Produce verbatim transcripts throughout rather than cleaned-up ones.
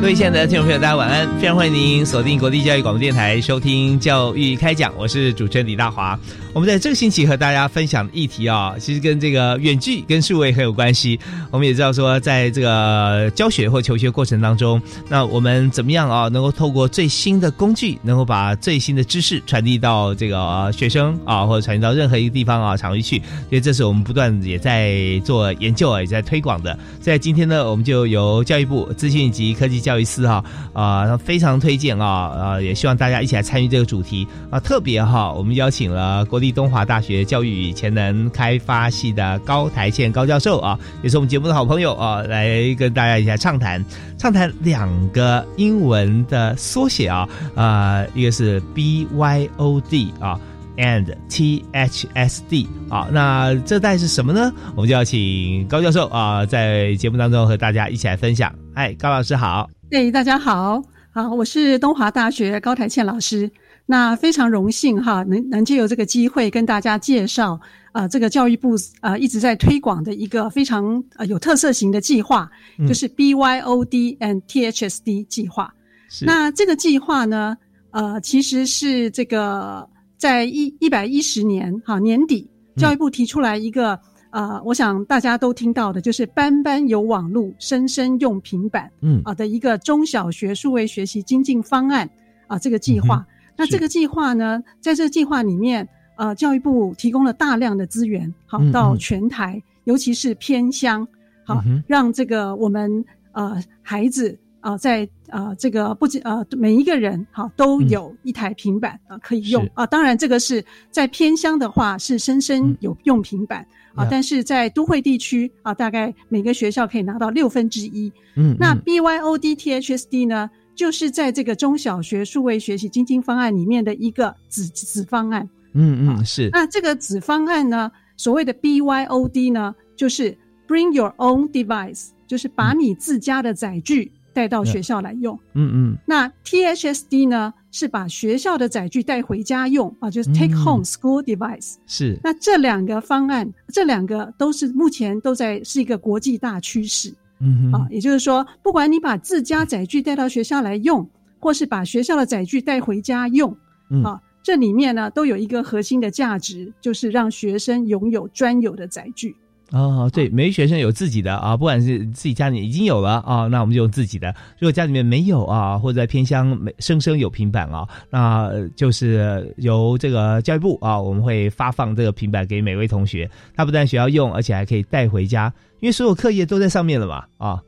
各位亲爱的听众朋友，大家晚安！非常欢迎您锁定国立教育广播电台收听《教育开讲》，我是主持人李大华。我们在这个星期和大家分享的议题啊、哦，其实跟这个远距跟数位很有关系。我们也知道说，在这个教学或求学过程当中，那我们怎么样啊，能够透过最新的工具，能够把最新的知识传递到这个学生啊，或者传递到任何一个地方啊、场域去。所以这是我们不断也在做研究啊，也在推广的。在今天呢，我们就由教育部资讯及科技教育一次哈啊，非常推荐啊啊，也希望大家一起来参与这个主题啊。特别哈、啊，我们邀请了国立东华大学教育与潜能开发系的高台茜高教授啊，也是我们节目的好朋友啊，来跟大家一起来畅谈畅谈两个英文的缩写啊啊，一个是 B Y O D 啊 ，and T H S D 啊，那这代是什么呢？我们就要请高教授啊，在节目当中和大家一起来分享。嗨，高老师好。对，大家好，好，我是东华大学高台茜老师。那非常荣幸哈，能能借由这个机会跟大家介绍，呃，这个教育部呃一直在推广的一个非常呃有特色型的计划，就是 B Y O D and T H S D 计划。嗯、那这个计划呢，呃，其实是这个在一一百一十年哈年底，教育部提出来一个。呃，我想大家都听到的，就是班班有网路，生生用平板，嗯啊、呃、的一个中小学数位学习精进方案啊、呃，这个计划。嗯、那这个计划呢，在这个计划里面，呃，教育部提供了大量的资源，好到全台，嗯嗯尤其是偏乡，好、嗯、让这个我们呃孩子啊、呃，在呃这个不仅呃每一个人好都有一台平板啊、嗯呃、可以用啊、呃。当然，这个是在偏乡的话是生生有用平板。嗯啊，但是在都会地区啊，大概每个学校可以拿到六分之一。嗯，那 B Y O D T H S D 呢，就是在这个中小学数位学习精进方案里面的一个子子方案。嗯嗯，是、啊。那这个子方案呢，所谓的 B Y O D 呢，就是 Bring Your Own Device， 就是把你自家的载具带到学校来用。嗯嗯。那 T H S D 呢，是把学校的载具带回家用啊，就是 take home school device、嗯、是。那这两个方案，这两个都是目前都在是一个国际大趋势。嗯啊，也就是说，不管你把自家载具带到学校来用，或是把学校的载具带回家用，嗯、啊，这里面呢都有一个核心的价值，就是让学生拥有专有的载具。哦，对，每一学生有自己的啊，不管是自己家里已经有了啊，那我们就用自己的；如果家里面没有啊，或者在偏乡生生有平板啊，那就是由这个教育部啊，我们会发放这个平板给每位同学，他不但学校用，而且还可以带回家，因为所有课业都在上面了嘛啊。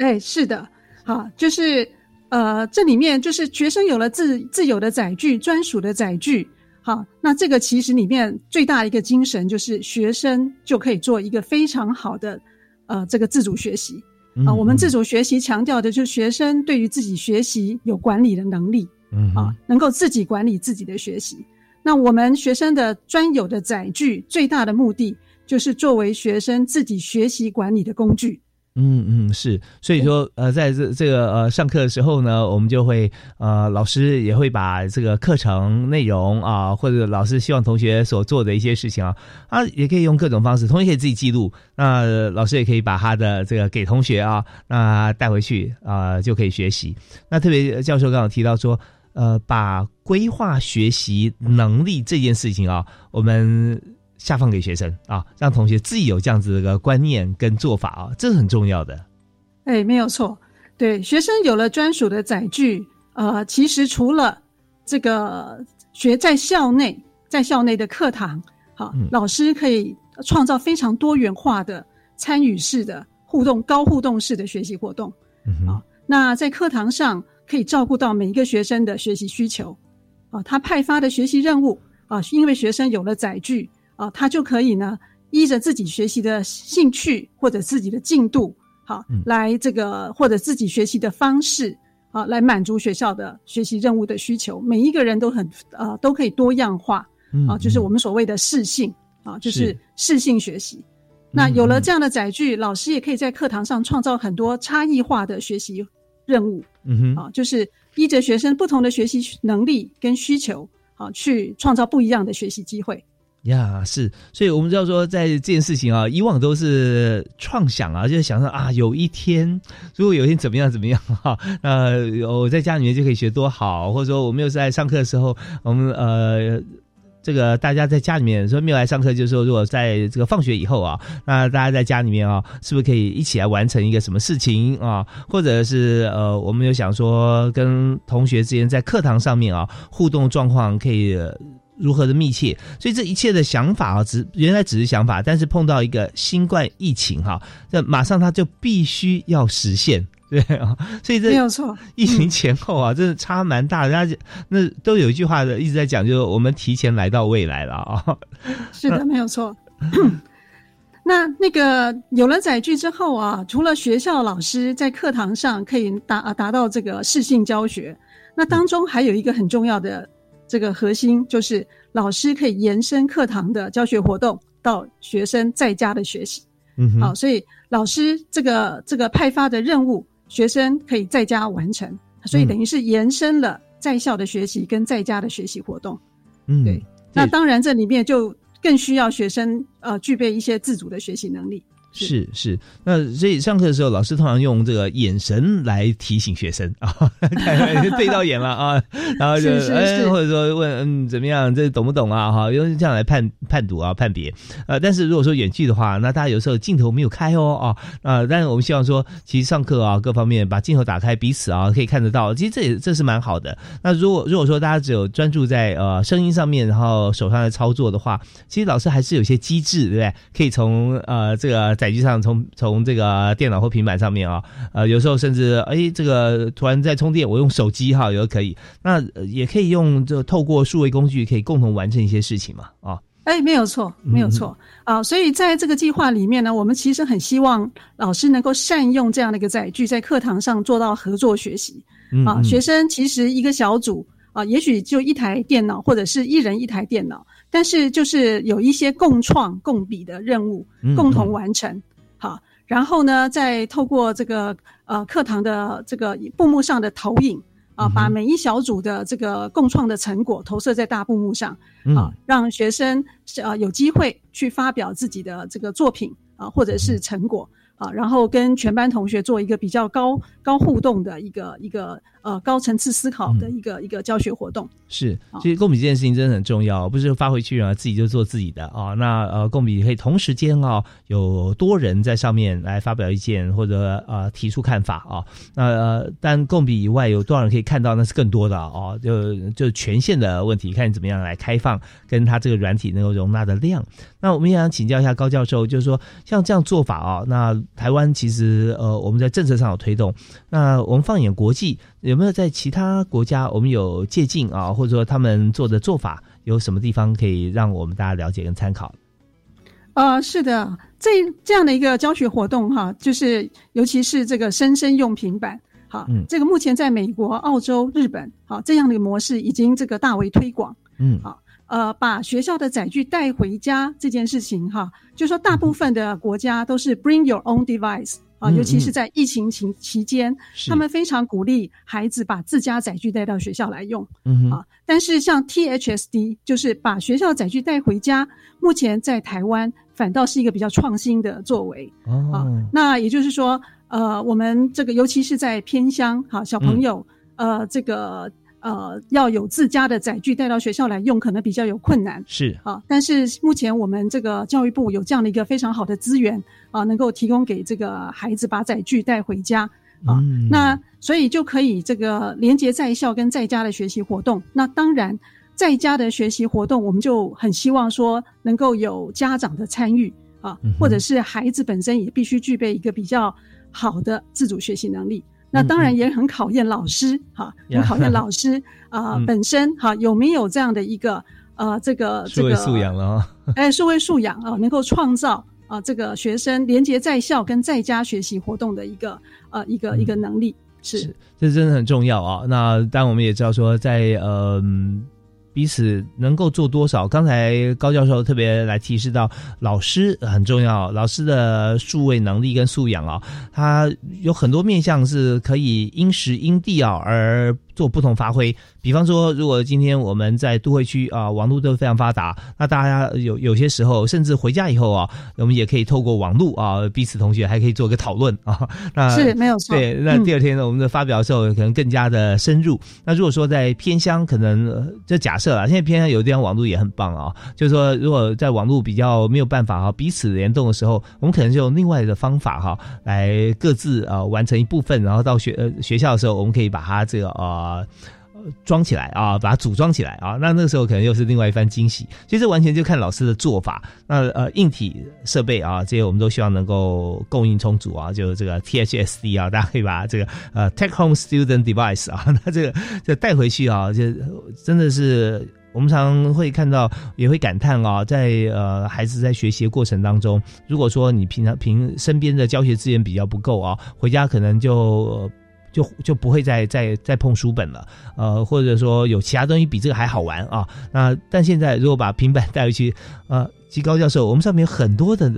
哎，是的，好，就是呃，这里面就是学生有了自自有的载具、专属的载具。好，那这个其实里面最大一个精神就是学生就可以做一个非常好的呃这个自主学习啊、呃嗯。我们自主学习强调的就是学生对于自己学习有管理的能力，嗯啊，能够自己管理自己的学习。那我们学生的专有的载具最大的目的就是作为学生自己学习管理的工具。嗯嗯，是，所以说呃，在这这个呃上课的时候呢，我们就会呃，老师也会把这个课程内容啊、呃，或者老师希望同学所做的一些事情啊，啊，也可以用各种方式，同学可以自己记录，那、呃、老师也可以把他的这个给同学啊，那、呃、带回去啊、呃，就可以学习。那特别教授刚刚提到说，呃，把规划学习能力这件事情啊，我们。下放给学生啊，让同学自己有这样子的观念跟做法啊，这是很重要的。哎，没有错，对，学生有了专属的载具，呃，其实除了这个学在校内，在校内的课堂，好，嗯，老师可以创造非常多元化的参与式的互动，高互动式的学习活动，嗯啊，那在课堂上可以照顾到每一个学生的学习需求，啊，他派发的学习任务，啊，因为学生有了载具，啊，他就可以呢依着自己学习的兴趣或者自己的进度，好，嗯，来这个或者自己学习的方式，啊，来满足学校的学习任务的需求。每一个人都很呃都可以多样化，啊，就是我们所谓的适性，啊，就是适性学习。那有了这样的载具，老师也可以在课堂上创造很多差异化的学习任务，嗯哼，啊，就是依着学生不同的学习能力跟需求，啊，去创造不一样的学习机会。呀，yeah, 是，所以我们知道说，在这件事情啊，以往都是创想啊，就是想说啊，有一天如果有一天怎么样怎么样啊，那我在家里面就可以学多好，或者说我们又是在上课的时候，我们呃。这个大家在家里面说没有来上课，就是说如果在这个放学以后啊，那大家在家里面啊，是不是可以一起来完成一个什么事情啊？或者是呃，我们有想说跟同学之间在课堂上面啊互动状况可以如何的密切？所以这一切的想法啊，只原来只是想法，但是碰到一个新冠疫情哈，那马上它就必须要实现。对啊，所以这没有错。疫情前后啊，真的差蛮大的。大家那都有一句话的一直在讲，就是我们提前来到未来了啊。是的，没有错。那那个有了载具之后啊，除了学校老师在课堂上可以达达到这个适性教学，那当中还有一个很重要的这个核心，就是老师可以延伸课堂的教学活动到学生在家的学习。嗯哼，好，所以老师这个这个派发的任务，学生可以在家完成，所以等于是延伸了在校的学习跟在家的学习活动。嗯，对。那当然，这里面就更需要学生呃具备一些自主的学习能力。是是，那所以上课的时候，老师通常用这个眼神来提醒学生啊，对到眼了啊，然后就哎，或者说问嗯怎么样，这懂不懂啊？哈，用这样来判判读啊，判别。呃，但是如果说远距的话，那大家有时候镜头没有开哦啊，呃，但是我们希望说，其实上课啊各方面把镜头打开，彼此啊可以看得到，其实这也这是蛮好的。那如果如果说大家只有专注在呃声音上面，然后手上的操作的话，其实老师还是有些机制，对不对？可以从呃这个载。载具上从从这个电脑或平板上面啊，呃，有时候甚至哎，这个突然在充电，我用手机哈，有的可以，那也可以用这透过数位工具，可以共同完成一些事情嘛，啊，哎，没有错，没有错、嗯、啊，所以在这个计划里面呢，我们其实很希望老师能够善用这样的一个载具，在课堂上做到合作学习啊、嗯嗯，学生其实一个小组啊，也许就一台电脑或者是一人一台电脑。但是就是有一些共创共笔的任务共同完成、嗯、好，然后呢再透过这个呃课堂的这个布幕上的投影啊、呃嗯、把每一小组的这个共创的成果投射在大布幕上啊、呃嗯、让学生呃有机会去发表自己的这个作品啊、呃、或者是成果啊、呃、然后跟全班同学做一个比较高高互动的一个一个呃，高层次思考的一个、嗯、一个教学活动。是，其实共笔这件事情真的很重要，不是发回去啊，自己就做自己的啊、哦。那呃，共笔可以同时间啊、哦，有多人在上面来发表意见或者呃提出看法啊、哦。那呃，但共笔以外有多少人可以看到，那是更多的哦。就就权限的问题，看你怎么样来开放，跟他这个软体能够容纳的量。那我们也想请教一下高教授，就是说像这样做法啊、哦，那台湾其实呃我们在政策上有推动，那我们放眼国际。有没有在其他国家我们有借鉴啊，或者说他们做的做法有什么地方可以让我们大家了解跟参考？呃，是的，这这样的一个教学活动哈，就是尤其是这个生生用平板，好、嗯，这个目前在美国、澳洲、日本，好这样的模式已经这个大为推广，嗯，好，呃，把学校的载具带回家这件事情哈，就说大部分的国家都是 bring your own device。啊，尤其是在疫情期期间、嗯嗯，他们非常鼓励孩子把自家载具带到学校来用。嗯、啊，但是像 T H S D 就是把学校载具带回家，目前在台湾反倒是一个比较创新的作为。哦、啊，那也就是说，呃，我们这个尤其是在偏乡，哈、啊，小朋友，嗯、呃，这个呃，要有自家的载具带到学校来用，可能比较有困难。是啊，但是目前我们这个教育部有这样的一个非常好的资源。啊，能够提供给这个孩子把载具带回家，啊、嗯，那所以就可以这个连结在校跟在家的学习活动。那当然在家的学习活动我们就很希望说能够有家长的参与啊、嗯，或者是孩子本身也必须具备一个比较好的自主学习能力。那当然也很考验老师、嗯啊、很考验老师啊、呃嗯、本身啊有没有这样的一个呃这个数位素养了啊、哦、哎数位素养啊、呃、能够创造啊、呃、这个学生连结在校跟在家学习活动的一个呃一个、嗯、一个能力是是这真的很重要啊、哦。那当然我们也知道说在呃彼此能够做多少，刚才高教授特别来提示到老师很重要，老师的数位能力跟素养啊，他有很多面向是可以因时因地啊而做不同发挥。比方说如果今天我们在都会区啊、呃、网络都非常发达，那大家有有些时候甚至回家以后啊，我们也可以透过网络啊彼此同学还可以做个讨论啊，那是没有错，对，那第二天呢、嗯、我们的发表的时候可能更加的深入。那如果说在偏乡，可能就假设啦，现在偏乡有地方网络也很棒啊，就是说如果在网络比较没有办法啊彼此联动的时候，我们可能就用另外的方法哈、啊、来各自啊完成一部分，然后到学、呃、学校的时候我们可以把它这个啊啊、呃，装起来啊，把它组装起来啊，那那个时候可能又是另外一番惊喜。所以这完全就看老师的做法。那呃，硬体设备啊，这些我们都希望能够供应充足啊，就这个 T H S D 啊，大家可以把这个呃 Take Home Student Device 啊，那这个这带回去啊，就真的是。我们常会看到，也会感叹啊、哦，在呃孩子在学习的过程当中，如果说你平常平身边的教学资源比较不够啊、哦，回家可能就。呃就就不会再再再碰书本了，呃，或者说有其他东西比这个还好玩啊。那但现在如果把平板带回去，呃，其实高教授，我们上面有很多的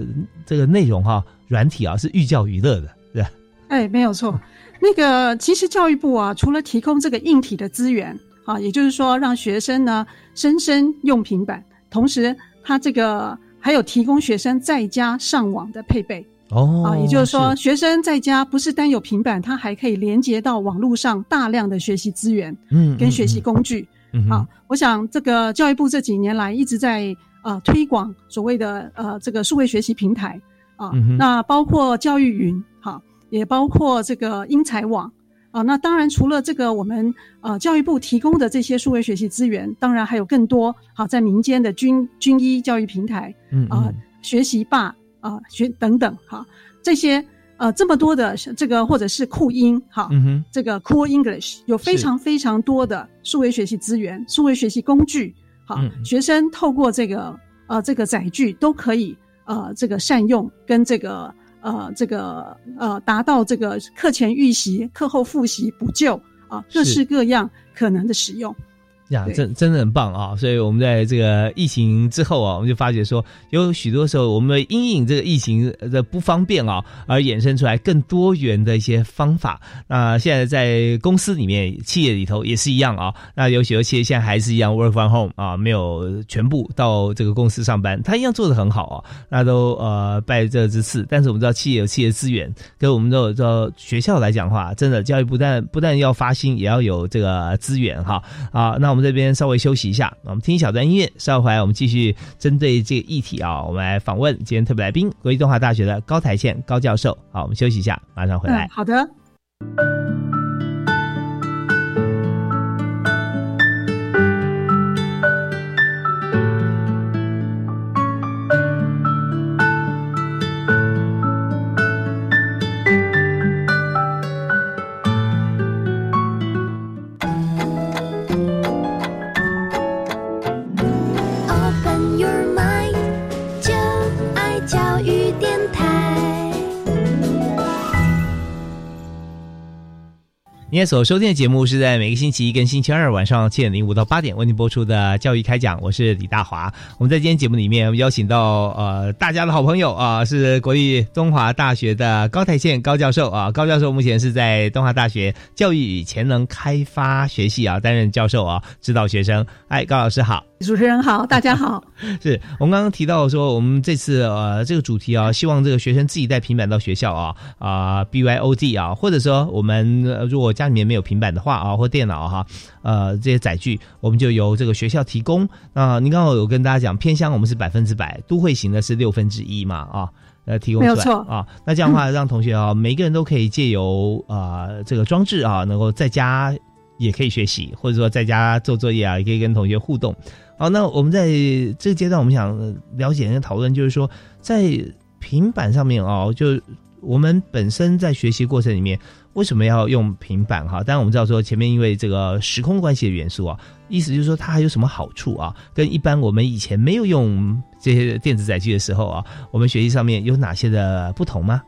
这个内容哈、啊，软体啊是寓教于乐的，对吧？哎，没有错。那个其实教育部啊，除了提供这个硬体的资源啊，也就是说让学生呢深深用平板，同时他这个还有提供学生在家上网的配备。哦、啊，也就是说学生在家不是单有平板，他还可以连接到网络上大量的学习资源嗯，跟学习工具。嗯嗯、啊、嗯，我想这个教育部这几年来一直在呃推广所谓的呃这个数位学习平台啊、嗯，那包括教育云啊，也包括这个英才网啊。那当然除了这个我们呃教育部提供的这些数位学习资源，当然还有更多啊在民间的军军医教育平台啊、嗯、学习霸啊、呃，学等等哈，这些呃这么多的这个或者是酷音哈、嗯，这个 Core English 有非常非常多的数位学习资源、数位学习工具哈、嗯，学生透过这个呃这个载具都可以呃这个善用跟这个呃这个呃达到这个课前预习、课后复习、补救啊、呃、各式各样可能的使用。呀，真真的很棒啊！所以我们在这个疫情之后啊，我们就发觉说，有许多时候我们因应这个疫情的不方便啊，而衍生出来更多元的一些方法。那、呃、现在在公司里面、企业里头也是一样啊。那有许多企业现在还是一样 work from home 啊，没有全部到这个公司上班，他一样做得很好啊。那都呃拜这之赐，但是我们知道企业有企业资源，跟我们都知道学校来讲的话，真的教育不但不但要发心，也要有这个资源哈啊。那我们。这边稍微休息一下，我们听一小段音乐，稍后回来我们继续针对这个议题啊，我们来访问今天特别来宾国立东华大学的高台茜高教授。好，我们休息一下，马上回来。嗯、好的。您所收听的节目是在每个星期一跟星期二晚上七点零五到八点为您播出的教育开讲，我是李大华。我们在今天节目里面邀请到呃大家的好朋友啊、呃，是国立东华大学的高台茜高教授啊、呃。高教授目前是在东华大学教育与潜能开发学系啊担任教授啊，指导学生。哎，高老师好。主持人好，大家好。是我们刚刚提到说，我们这次呃这个主题啊，希望这个学生自己带平板到学校啊啊、呃、B Y O D 啊，或者说我们、呃、如果家里面没有平板的话啊，或电脑哈、啊，呃这些载具，我们就由这个学校提供。那、呃、您刚刚有跟大家讲，偏乡我们是百分之百，都会型的是六分之一嘛啊。呃提供出来，没有错啊。那这样的话，让同学啊，每一个人都可以借由啊、呃、这个装置啊，能够在家也可以学习，或者说在家做作业啊，也可以跟同学互动。好，那我们在这个阶段，我们想了解跟讨论，就是说在平板上面啊，就我们本身在学习过程里面，为什么要用平板哈？当然我们知道说前面因为这个时空关系的元素啊，意思就是说它还有什么好处啊？跟一般我们以前没有用这些电子载具的时候啊，我们学习上面有哪些的不同吗？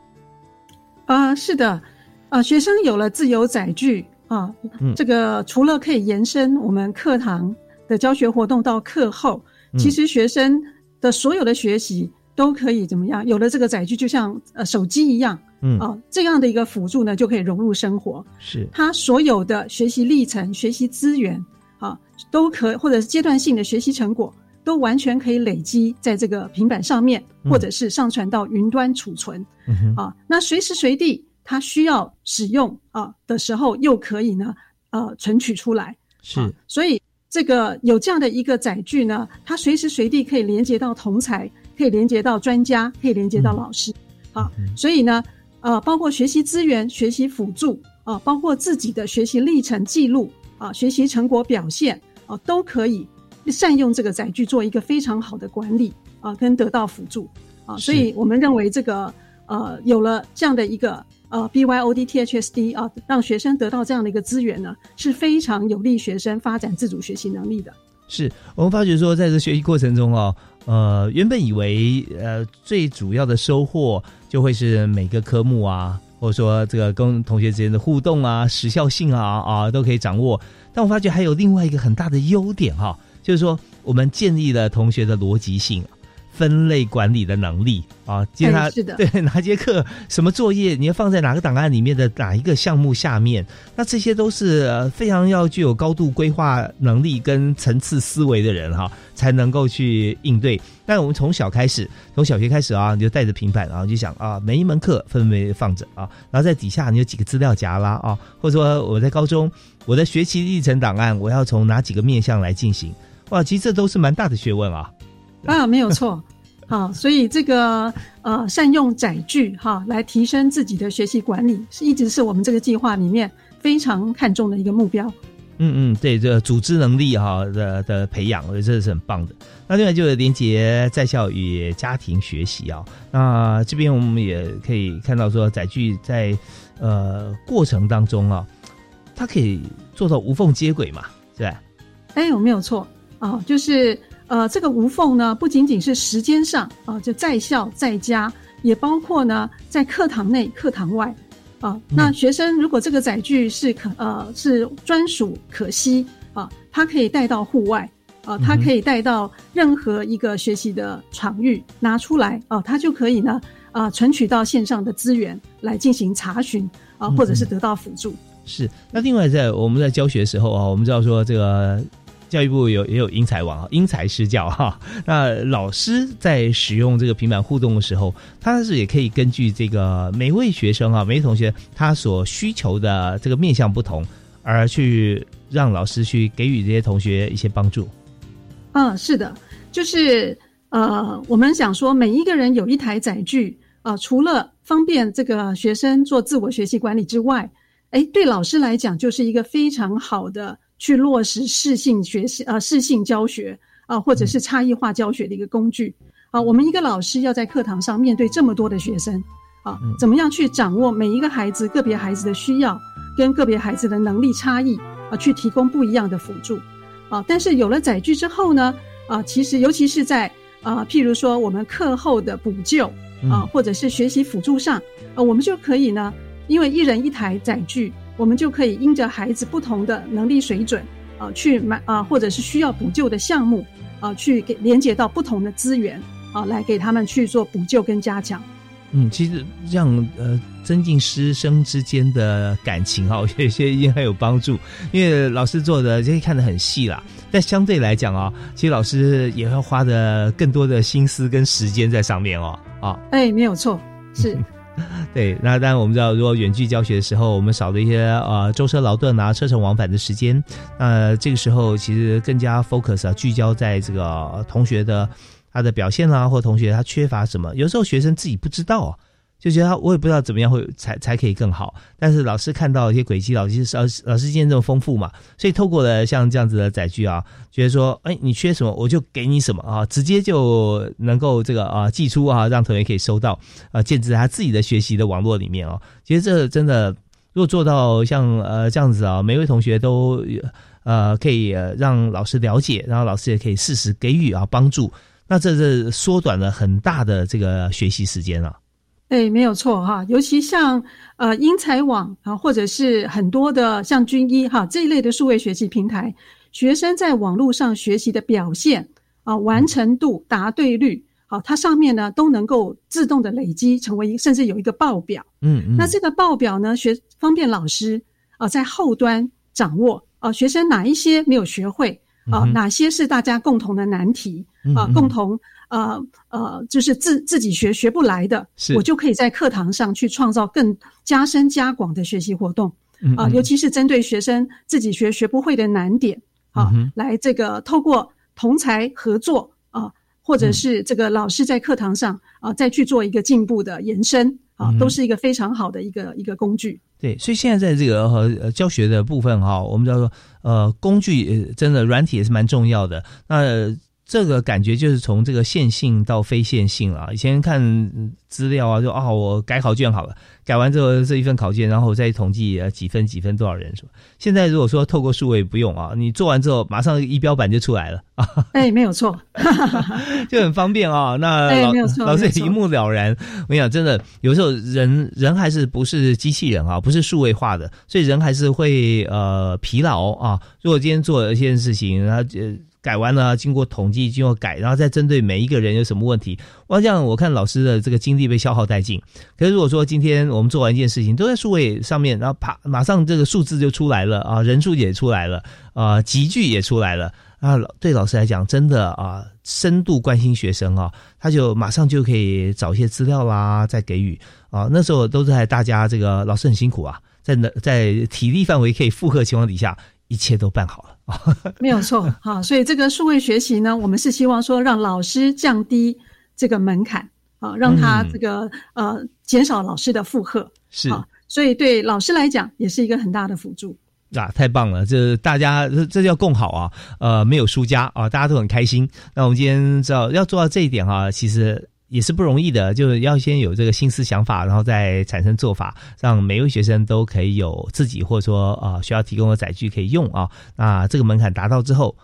啊、呃，是的，啊、呃，学生有了自由载具啊、呃嗯，这个除了可以延伸我们课堂的教学活动到课后，其实学生的所有的学习。嗯都可以怎么样？有了这个载具，就像呃手机一样，嗯啊、呃，这样的一个辅助呢，就可以融入生活。是，它所有的学习历程、学习资源啊、呃，都可或者是阶段性的学习成果，都完全可以累积在这个平板上面，嗯、或者是上传到云端储存。嗯啊、呃，那随时随地它需要使用啊、呃、的时候，又可以呢呃存取出来。是，呃、所以这个有这样的一个载具呢，它随时随地可以连接到同侪。可以连接到专家，可以连接到老师，嗯、啊、嗯，所以呢，呃，包括学习资源、学习辅助啊、呃，包括自己的学习历程记录啊、呃，学习成果表现啊、呃，都可以善用这个载具做一个非常好的管理啊、呃，跟得到辅助啊、呃，所以我们认为这个呃，有了这样的一个呃 B Y O D T H S D 啊、呃，让学生得到这样的一个资源呢，是非常有利学生发展自主学习能力的。是我们发觉说，在这学习过程中哦。呃，原本以为呃最主要的收获就会是每个科目啊，或者说这个跟同学之间的互动啊、时效性啊啊都可以掌握。但我发觉还有另外一个很大的优点哈、啊，就是说我们建立了同学的逻辑性、分类管理的能力啊，接他、哎、是的对哪节课、什么作业，你要放在哪个档案里面的哪一个项目下面，那这些都是、呃、非常要具有高度规划能力跟层次思维的人哈、啊。才能够去应对。但我们从小开始，从小学开始啊，你就带着平板啊，你就想啊，每一门课分别放着啊，然后在底下你有几个资料夹啦啊，或者说我在高中，我的学习历程档案，我要从哪几个面向来进行？哇，其实这都是蛮大的学问啊。啊，没有错。好、啊，所以这个呃，善用载具哈、啊，来提升自己的学习管理，是一直是我们这个计划里面非常看重的一个目标。嗯嗯，对，这组织能力哈、啊、的的培养，我觉得这是很棒的。那另外就是连结在校与家庭学习啊，那这边我们也可以看到说，载具在呃过程当中啊，它可以做到无缝接轨嘛，对吧？哎，有没有错啊、呃？就是呃，这个无缝呢，不仅仅是时间上啊、呃，就在校在家，也包括呢在课堂内、课堂外。啊，那学生如果这个载具是可呃是专属可惜啊，它可以带到户外啊，它可以带到任何一个学习的场域，拿出来啊，它就可以呢啊存取到线上的资源来进行查询啊，或者是得到辅助。嗯、是。那另外在我们在教学的时候啊，我们知道说这个。教育部有也有因材网因材施教哈、啊，那老师在使用这个平板互动的时候，他是也可以根据这个每位学生啊，每位同学他所需求的这个面向不同，而去让老师去给予这些同学一些帮助。嗯，是的，就是呃，我们想说每一个人有一台载具啊、呃，除了方便这个学生做自我学习管理之外，哎，对老师来讲就是一个非常好的。去落实适性学习啊、呃，适性教学啊、呃，或者是差异化教学的一个工具啊、呃。我们一个老师要在课堂上面对这么多的学生啊、呃，怎么样去掌握每一个孩子个别孩子的需要跟个别孩子的能力差异啊、呃，去提供不一样的辅助啊、呃。但是有了载具之后呢，啊、呃，其实尤其是在啊、呃，譬如说我们课后的补救啊、呃，或者是学习辅助上啊、呃，我们就可以呢，因为一人一台载具。我们就可以因着孩子不同的能力水准啊、呃，去买啊、呃，或者是需要补救的项目啊、呃，去给连接到不同的资源啊、呃，来给他们去做补救跟加强。嗯，其实让呃增进师生之间的感情哈、哦，有些应该有帮助，因为老师做的这些看得很细啦，但相对来讲啊、哦，其实老师也要花的更多的心思跟时间在上面哦啊。哎、欸，没有错，是。对，那当然我们知道，如果远距教学的时候，我们少了一些呃舟车劳顿啊、车程往返的时间，那、呃、这个时候其实更加 focus 啊，聚焦在这个同学的他的表现啦、啊，或同学他缺乏什么，有时候学生自己不知道、啊，就觉得他我也不知道怎么样会才才可以更好。但是老师看到一些轨迹，老师老师老师经验这么丰富嘛，所以透过了像这样子的载具啊，觉得说，哎，你缺什么我就给你什么啊，直接就能够这个啊寄出啊，让同学可以收到啊，建置他自己的学习的网络里面哦、啊。其实这真的如果做到像呃这样子啊，每位同学都呃可以让老师了解，然后老师也可以适时给予啊帮助。那这是缩短了很大的这个学习时间了、啊。对，没有错哈，尤其像呃英才网啊，或者是很多的像均一哈这一类的数位学习平台，学生在网络上学习的表现啊、完成度、答对率，好、啊，它上面呢都能够自动的累积成为，甚至有一个报表。嗯, 嗯那这个报表呢，学方便老师啊在后端掌握啊学生哪一些没有学会。啊、哪些是大家共同的难题啊、嗯？共同呃呃，就是自自己学学不来的，我就可以在课堂上去创造更加深加广的学习活动啊、呃嗯。尤其是针对学生自己学学不会的难点啊、嗯，来这个透过同才合作啊、呃，或者是这个老师在课堂上啊、呃，再去做一个进步的延伸啊、呃，都是一个非常好的一个一个工具。对，所以现在在这个呃教学的部分哈，我们叫做呃工具，真的软体也是蛮重要的。那这个感觉就是从这个线性到非线性了。以前看资料啊，就啊、哦、我改考卷好了，改完之后这一份考卷，然后我再统计几分几分多少人什么。现在如果说透过数位不用啊，你做完之后马上仪表板就出来了啊。哎，没有错，就很方便啊。那老、哎、老师也一目了然。我想真的，有时候人人还是不是机器人啊，不是数位化的，所以人还是会呃疲劳啊。如果今天做了一件事情，然后呃。改完了，经过统计，经过改，然后再针对每一个人有什么问题。哇，这样我看老师的这个精力被消耗殆尽。可是如果说今天我们做完一件事情，都在数位上面，然后啪，马上这个数字就出来了啊，人数也出来了啊，集聚也出来了啊。对老师来讲，真的啊，深度关心学生啊，他就马上就可以找一些资料啦，再给予啊。那时候都是在大家这个老师很辛苦啊，在在体力范围可以负荷的情况底下，一切都办好了。没有错哈、啊，所以这个数位学习呢，我们是希望说让老师降低这个门槛啊，让他这个、嗯、呃减少老师的负荷是、啊，所以对老师来讲也是一个很大的辅助啊，太棒了！这大家这叫共好啊，呃，没有输家啊，大家都很开心。那我们今天知道要做到这一点啊，其实也是不容易的，就是要先有这个心思想法，然后再产生做法，让每位学生都可以有自己或者说啊、呃、学校提供的载具可以用啊。那这个门槛达到之后，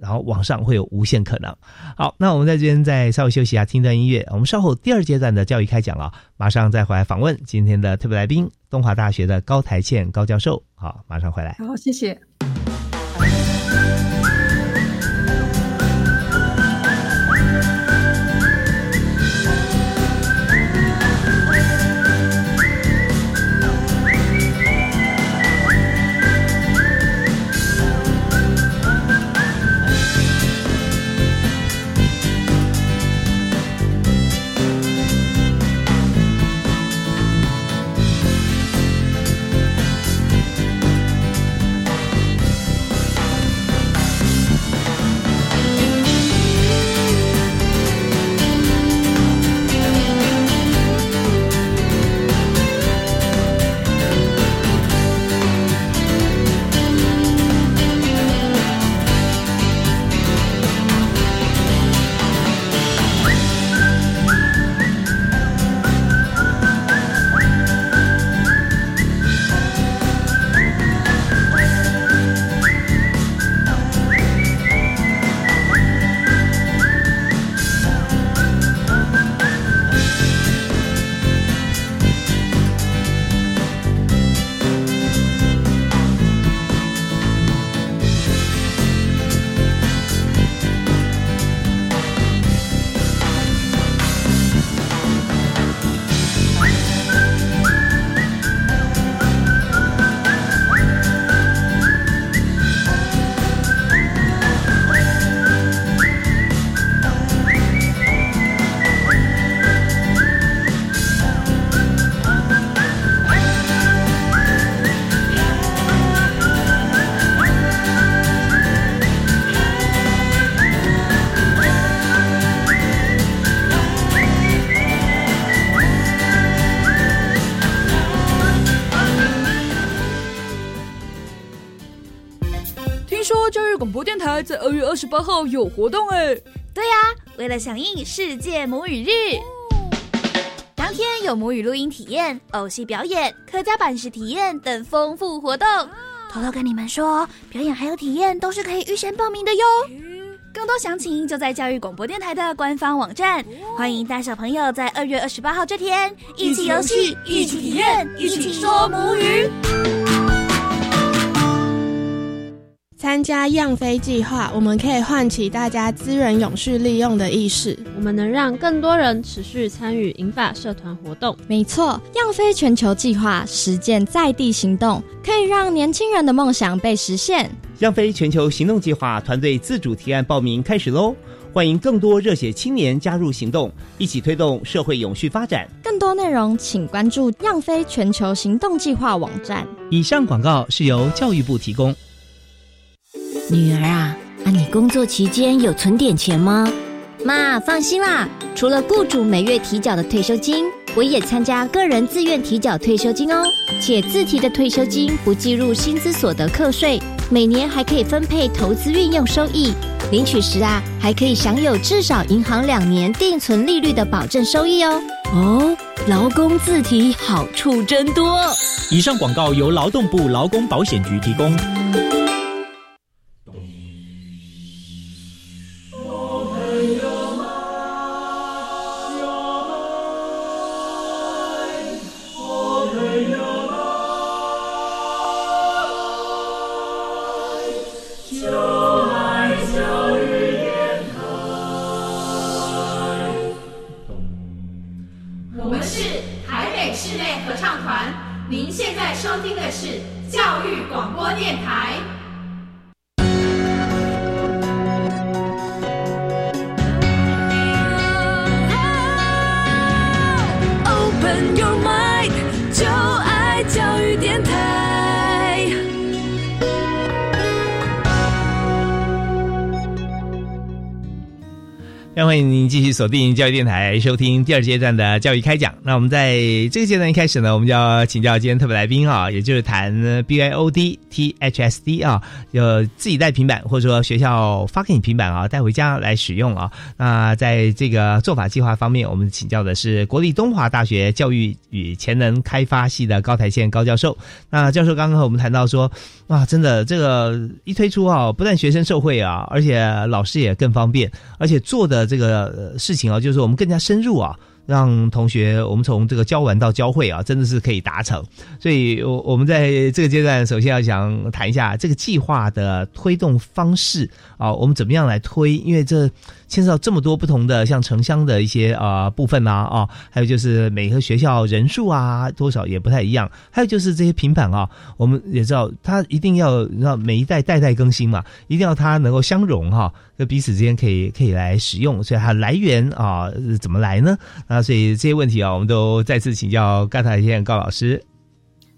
然后往上会有无限可能。好，那我们在这边再稍微休息一下，听段音乐。我们稍后第二阶段的教育开讲啊，马上再回来访问今天的特别来宾，东华大学的高台茜高教授。好，马上回来。好，谢谢。广播电台在二月二十八号有活动哎。对呀、啊，为了响应世界母语日，当天有母语录音体验、偶戏表演、客家版式体验等丰富活动。偷偷跟你们说，表演还有体验都是可以预先报名的哟。更多详情就在教育广播电台的官方网站，欢迎大小朋友在二月二十八号这天一起游戏、一起体验、一起说母语。参加样飞计划，我们可以唤起大家资源永续利用的意识，我们能让更多人持续参与银发社团活动。没错，样飞全球计划实践在地行动，可以让年轻人的梦想被实现。样飞全球行动计划团队自主提案报名开始咯，欢迎更多热血青年加入行动，一起推动社会永续发展。更多内容请关注样飞全球行动计划网站。以上广告是由教育部提供。女儿啊，啊你工作期间有存点钱吗？妈，放心啦，除了雇主每月提缴的退休金，我也参加个人自愿提缴退休金哦，且自提的退休金不计入薪资所得课税，每年还可以分配投资运用收益，领取时啊还可以享有至少银行两年定存利率的保证收益哦。哦，劳工自提好处真多。以上广告由劳动部劳工保险局提供。欢迎您继续锁定教育电台，收听第二阶段的教育开讲。那我们在这个阶段一开始呢，我们就要请教今天特别来宾啊，也就是谈 B Y O D、T H S D 啊，就自己带平板或者说学校发给你平板啊，带回家来使用啊。那在这个做法计划方面，我们请教的是国立东华大学教育与潜能开发系的高台宪高教授。那教授刚刚和我们谈到说，哇，真的这个一推出啊，不但学生受惠啊，而且老师也更方便，而且做的这个。呃，事情啊，就是我们更加深入啊，让同学我们从这个教完到教会啊，真的是可以达成。所以，我我们在这个阶段，首先要想谈一下这个计划的推动方式啊，我们怎么样来推？因为这牵涉到这么多不同的，像城乡的一些啊、呃、部分啊啊，还有就是每个学校人数啊多少也不太一样，还有就是这些平板啊，我们也知道它一定要让每一代代代更新嘛，一定要它能够相容哈、啊，就彼此之间可以可以来使用，所以它来源啊怎么来呢？啊，所以这些问题啊，我们都再次请教高台宪高老师。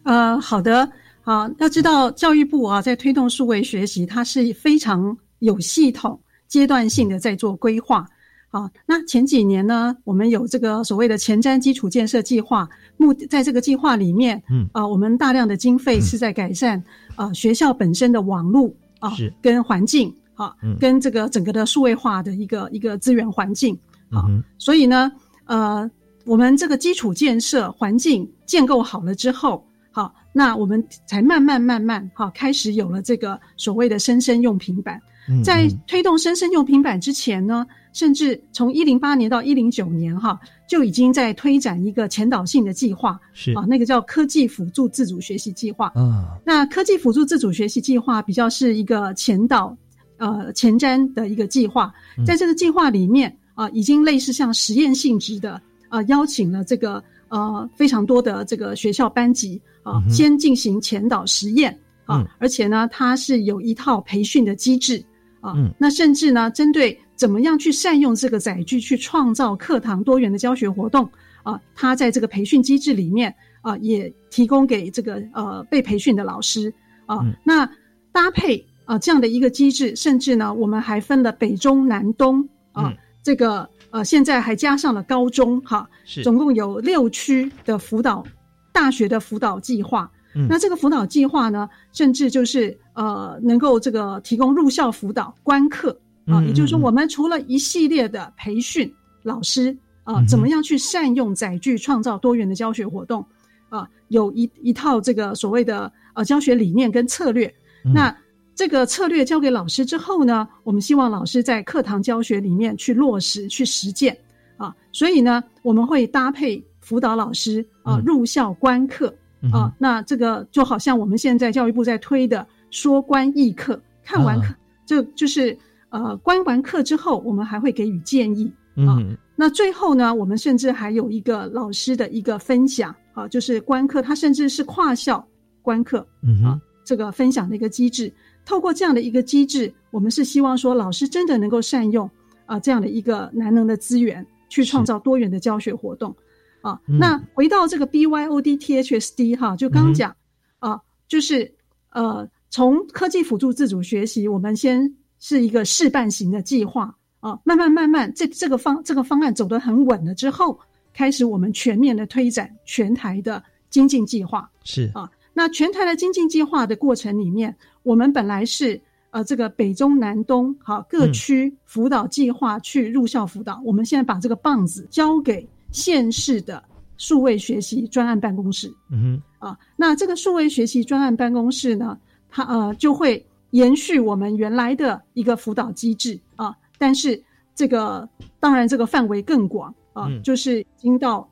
呃，好的，啊，要知道教育部啊在推动数位学习，它是非常有系统、阶段性的在做规划。啊，那前几年呢，我们有这个所谓的前瞻基础建设计划，目在这个计划里面，嗯，啊，我们大量的经费是在改善、嗯、啊学校本身的网路啊跟环境啊、嗯，跟这个整个的数位化的一个一个资源环境。啊、嗯，所以呢。呃，我们这个基础建设环境建构好了之后，好，那我们才慢慢慢慢好开始有了这个所谓的生生用平板。嗯嗯，在推动生生用平板之前呢，甚至从一零八年到一零九年哈，就已经在推展一个前导性的计划，是啊，那个叫科技辅助自主学习计划。啊，那科技辅助自主学习计划比较是一个前导呃前瞻的一个计划，在这个计划里面。嗯啊、呃，已经类似像实验性质的，啊、呃，邀请了这个呃非常多的这个学校班级啊、呃嗯，先进行前导实验啊、呃嗯，而且呢，它是有一套培训的机制啊、呃嗯，那甚至呢，针对怎么样去善用这个载具去创造课堂多元的教学活动啊、呃，它在这个培训机制里面啊、呃，也提供给这个呃被培训的老师啊、呃嗯，那搭配啊、呃、这样的一个机制，甚至呢，我们还分了北中南东啊。呃嗯这个呃，现在还加上了高中哈，总共有六区的辅导大学的辅导计划嗯、那这个辅导计划呢，甚至就是呃能够这个提供入校辅导观课啊、呃，也就是说我们除了一系列的培训老师啊、呃，怎么样去善用载具创造多元的教学活动啊、呃，有一一套这个所谓的呃教学理念跟策略。嗯、那这个策略交给老师之后呢，我们希望老师在课堂教学里面去落实去实践啊，所以呢我们会搭配辅导老师啊入校观课、嗯、啊，那这个就好像我们现在教育部在推的说观议课，看完课、啊、就就是呃观完课之后我们还会给予建议啊、嗯、那最后呢我们甚至还有一个老师的一个分享啊，就是观课它甚至是跨校观课啊、嗯、这个分享的一个机制。透过这样的一个机制，我们是希望说老师真的能够善用啊、呃、这样的一个难能的资源去创造多元的教学活动啊、嗯。那回到这个 B Y O D T H S D 哈，就刚讲、嗯、啊，就是呃从科技辅助自主学习，我们先是一个示范型的计划啊，慢慢慢慢这这个方这个方案走得很稳了之后，开始我们全面的推展全台的精进计划是啊。那全台的精进计划的过程里面，我们本来是呃这个北中南东好各区辅导计划去入校辅导、嗯、我们现在把这个棒子交给县市的数位学习专案办公室。嗯哼啊，那这个数位学习专案办公室呢，它呃就会延续我们原来的一个辅导机制啊，但是这个当然这个范围更广啊、嗯，就是已经到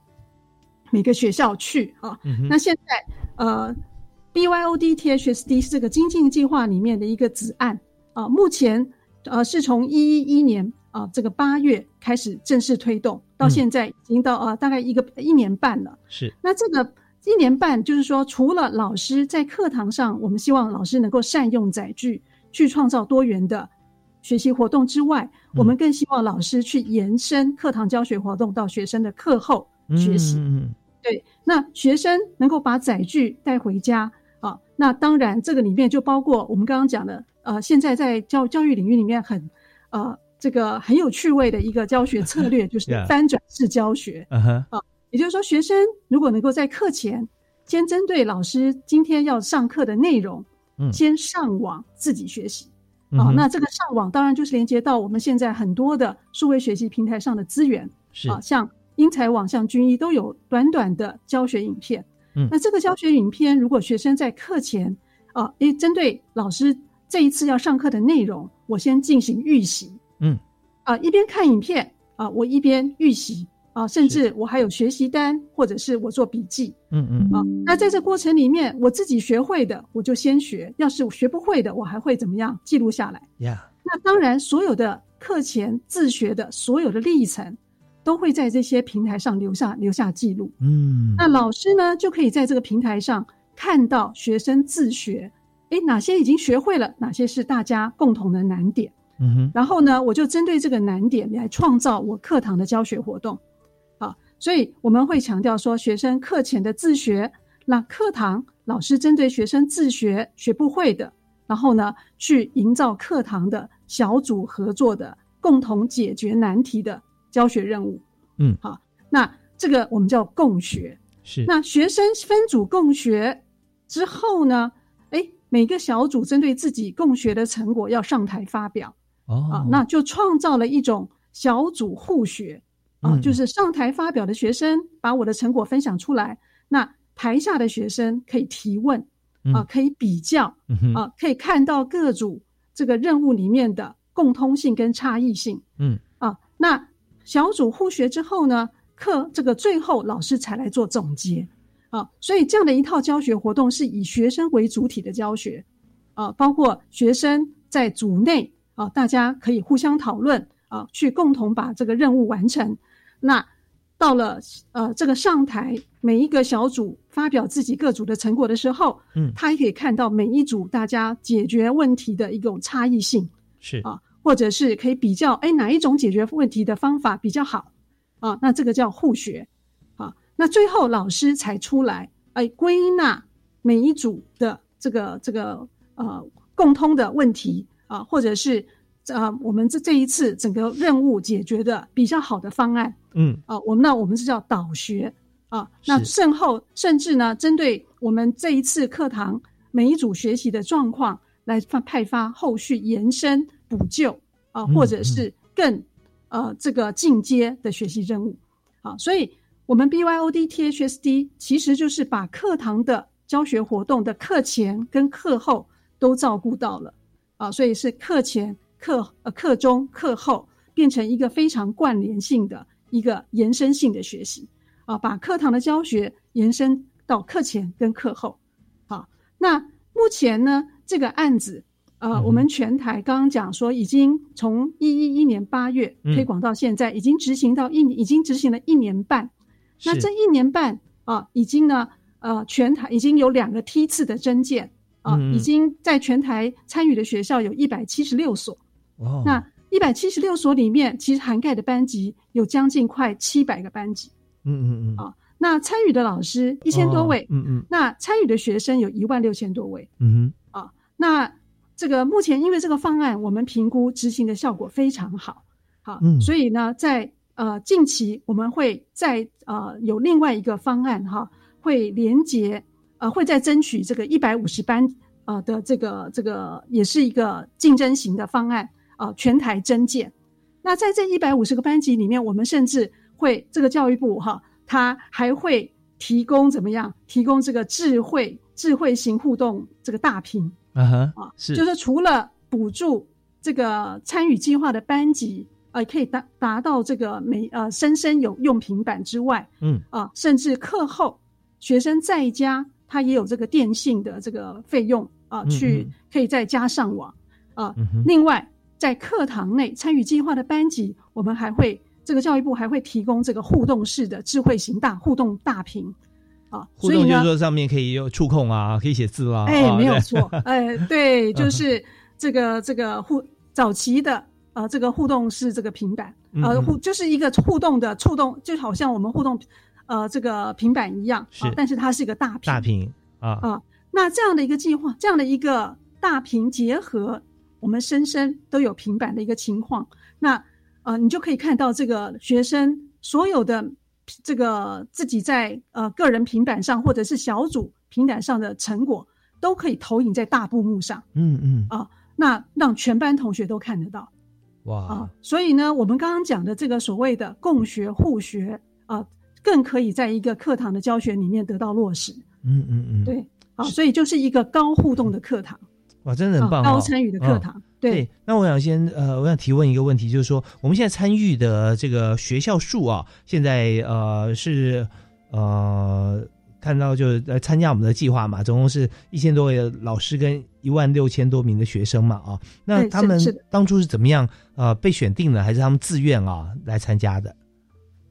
每个学校去啊、嗯。那现在呃。B Y O D T H S D 这个精进计划里面的一个子案啊、呃，目前呃是从一一一年啊、呃、这个八月开始正式推动，到现在已经到呃大概一个一年半了。是，那这个一年半就是说，除了老师在课堂上，我们希望老师能够善用载具去创造多元的学习活动之外，我们更希望老师去延伸课堂教学活动到学生的课后学习。嗯，对，那学生能够把载具带回家。啊、那当然这个里面就包括我们刚刚讲的呃，现在在 教, 教育领域里面很呃，这个很有趣味的一个教学策略就是翻转式教学、yeah. uh-huh. 啊、也就是说学生如果能够在课前先针对老师今天要上课的内容、嗯、先上网自己学习、嗯啊、那这个上网当然就是连接到我们现在很多的数位学习平台上的资源是、啊、像英才网像均一都有短短的教学影片。那这个教学影片如果学生在课前啊，诶、针对老师这一次要上课的内容我先进行预习，嗯，啊，一边看影片啊，我一边预习啊，甚至我还有学习单或者是我做笔记，嗯嗯啊，那在这过程里面我自己学会的我就先学，要是我学不会的我还会怎么样记录下来、yeah. 那当然所有的课前自学的所有的历程都会在这些平台上留下留下记录，嗯，那老师呢就可以在这个平台上看到学生自学，诶，哪些已经学会了，哪些是大家共同的难点，嗯哼，然后呢我就针对这个难点来创造我课堂的教学活动，啊，所以我们会强调说学生课前的自学，那课堂老师针对学生自学学不会的，然后呢去营造课堂的小组合作的共同解决难题的教学任务，嗯，好，那这个我们叫共学，是。那学生分组共学之后呢，哎，每个小组针对自己共学的成果要上台发表，哦，啊，那就创造了一种小组互学，啊，嗯，就是上台发表的学生把我的成果分享出来，那台下的学生可以提问，啊，嗯，可以比较，嗯，啊，可以看到各组这个任务里面的共通性跟差异性，嗯，啊，那小组互学之后呢，课这个最后老师才来做总结啊，所以这样的一套教学活动是以学生为主体的教学啊，包括学生在组内啊，大家可以互相讨论啊，去共同把这个任务完成。那到了呃这个上台，每一个小组发表自己各组的成果的时候，嗯，他也可以看到每一组大家解决问题的一种差异性是啊。或者是可以比较，哎，哪一种解决问题的方法比较好啊？那这个叫互学啊。那最后老师才出来，哎，归纳每一组的这个这个呃共通的问题啊，或者是啊、呃、我们这这一次整个任务解决的比较好的方案，嗯啊，我们那我们是叫导学啊。那甚后甚至呢，针对我们这一次课堂每一组学习的状况来派发后续延伸补救啊，或者是更呃这个进阶的学习任务啊。所以我们 B Y O D T H S D 其实就是把课堂的教学活动的课前跟课后都照顾到了啊，所以是课前课呃课中课后变成一个非常关联性的一个延伸性的学习啊，把课堂的教学延伸到课前跟课后啊。那目前呢，这个案子呃，我们全台刚刚讲说已经从一一一年八月推广到现在，已经执行到一已经执行了一年半。那这一年半啊，已经呢呃全台已经有两个梯次的甄荐啊，已经在全台参与的学校有一百七十六所。哦，那一百七十六所里面其实涵盖的班级有将近快七百个班级。嗯嗯嗯。啊，那参与的老师一千多位。哦，嗯嗯。那参与的学生有一万六千多位。嗯哼。啊，那这个目前因为这个方案我们评估执行的效果非常好。好，嗯，所以呢在呃近期我们会在呃有另外一个方案哈，会连结呃会再争取这个一百五十班呃的这个这个也是一个竞争型的方案啊，呃、全台甄荐。那在这一百五十个班级里面，我们甚至会这个教育部哈，它还会提供怎么样？提供这个智慧智慧型互动这个大屏。Uh-huh, 啊，是就是除了补助这个参与计划的班级，呃，可以达达到这个每呃生生有用平板之外，嗯啊，甚至课后学生在家他也有这个电信的这个费用啊，嗯嗯，去可以在家上网啊，嗯。另外，在课堂内参与计划的班级，我们还会这个教育部还会提供这个互动式的智慧型大互动大屏。啊，互动就是说上面可以有触控啊，可以写字啊。哎，欸，没有错。哎，呃，对，就是这个这个互早期的呃，这个互动是这个平板，呃，互就是一个互动的触动，就好像我们互动呃这个平板一样，是，啊，但是它是一个大屏。大屏啊啊，那这样的一个计划，这样的一个大屏结合我们身身都有平板的一个情况，那呃，你就可以看到这个学生所有的。这个自己在呃个人平板上或者是小组平板上的成果都可以投影在大布幕上，嗯嗯啊，那让全班同学都看得到，哇啊！所以呢，我们刚刚讲的这个所谓的共学互学啊，更可以在一个课堂的教学里面得到落实，嗯嗯嗯，对啊，所以就是一个高互动的课堂，哇，真的很棒，哦啊，高参与的课堂。哦，对， 对，那我想先呃，我想提问一个问题，就是说我们现在参与的这个学校数啊，现在呃是呃看到就是来参加我们的计划嘛，总共是一千多位的老师跟一万六千多名的学生嘛啊，那他们当初是怎么样呃被选定的，还是他们自愿啊来参加的？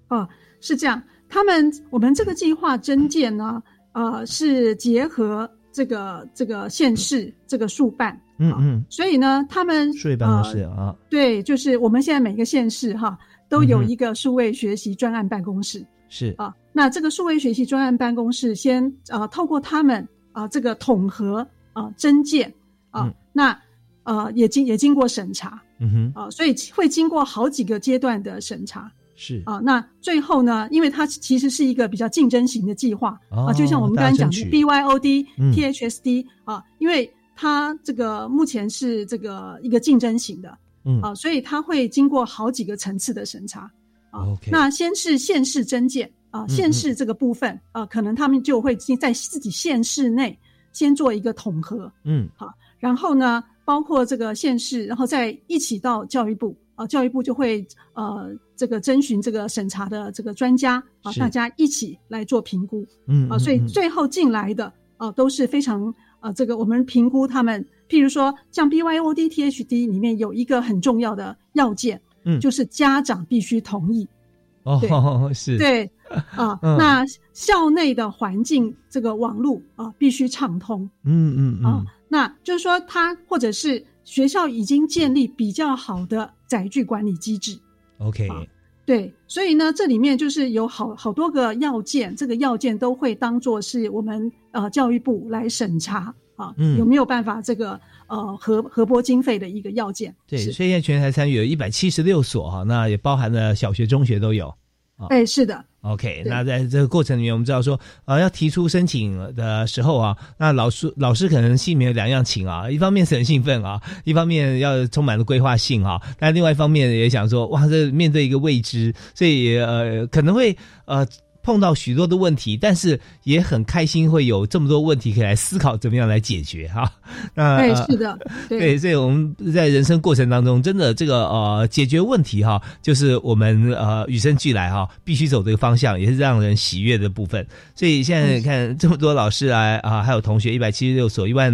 哦，是这样，他们我们这个计划甄荐呢，呃是结合。这个这个县市这个数办，嗯嗯，啊，所以呢，他们数位办公室啊，对，就是我们现在每个县市哈都有一个数位学习专案办公室，是，嗯，啊，那这个数位学习专案办公室先呃透过他们啊，呃、这个统合啊甄荐啊，那呃也经也经过审查，嗯哼啊，所以会经过好几个阶段的审查。是啊，那最后呢？因为它其实是一个比较竞争型的计划，哦，啊，就像我们刚才讲的 B Y O D、嗯、T H S D 啊，因为它这个目前是这个一个竞争型的，嗯啊，所以它会经过好几个层次的审查啊，哦 okay。那先是县市甄荐啊，县市这个部分，嗯嗯啊，可能他们就会在自己县市内先做一个统合，嗯，好，啊，然后呢，包括这个县市，然后再一起到教育部。啊，教育部就会呃这个征询这个审查的这个专家啊，大家一起来做评估，嗯啊，所以最后进来的啊都是非常呃这个我们评估他们，譬如说像 B Y O D T H D 里面有一个很重要的要件，嗯，就是家长必须同意，哦，对是对啊，嗯，那校内的环境这个网路啊必须畅通，嗯嗯嗯啊，那就是说他或者是。学校已经建立比较好的载具管理机制 OK，啊，对，所以呢这里面就是有好好多个要件，这个要件都会当作是我们呃教育部来审查啊，嗯，有没有办法这个呃合合拨经费的一个要件。对，所以现在全台参与有一百七十六所啊，那也包含了小学中学都有，啊，哎，是的， OK， 那在这个过程里面，我们知道说，呃，要提出申请的时候啊，那老师老师可能心里面有两样情啊，一方面是很兴奋啊，一方面要充满了规划性啊，但另外一方面也想说，哇，这面对一个未知，所以呃可能会呃碰到许多的问题，但是也很开心会有这么多问题可以来思考怎么样来解决哈、啊。那对，是的，对，对，所以我们在人生过程当中，真的这个呃解决问题哈、啊，就是我们呃与生俱来哈、啊，必须走这个方向，也是让人喜悦的部分。所以现在看这么多老师啊啊，还有同学一百七十六所一万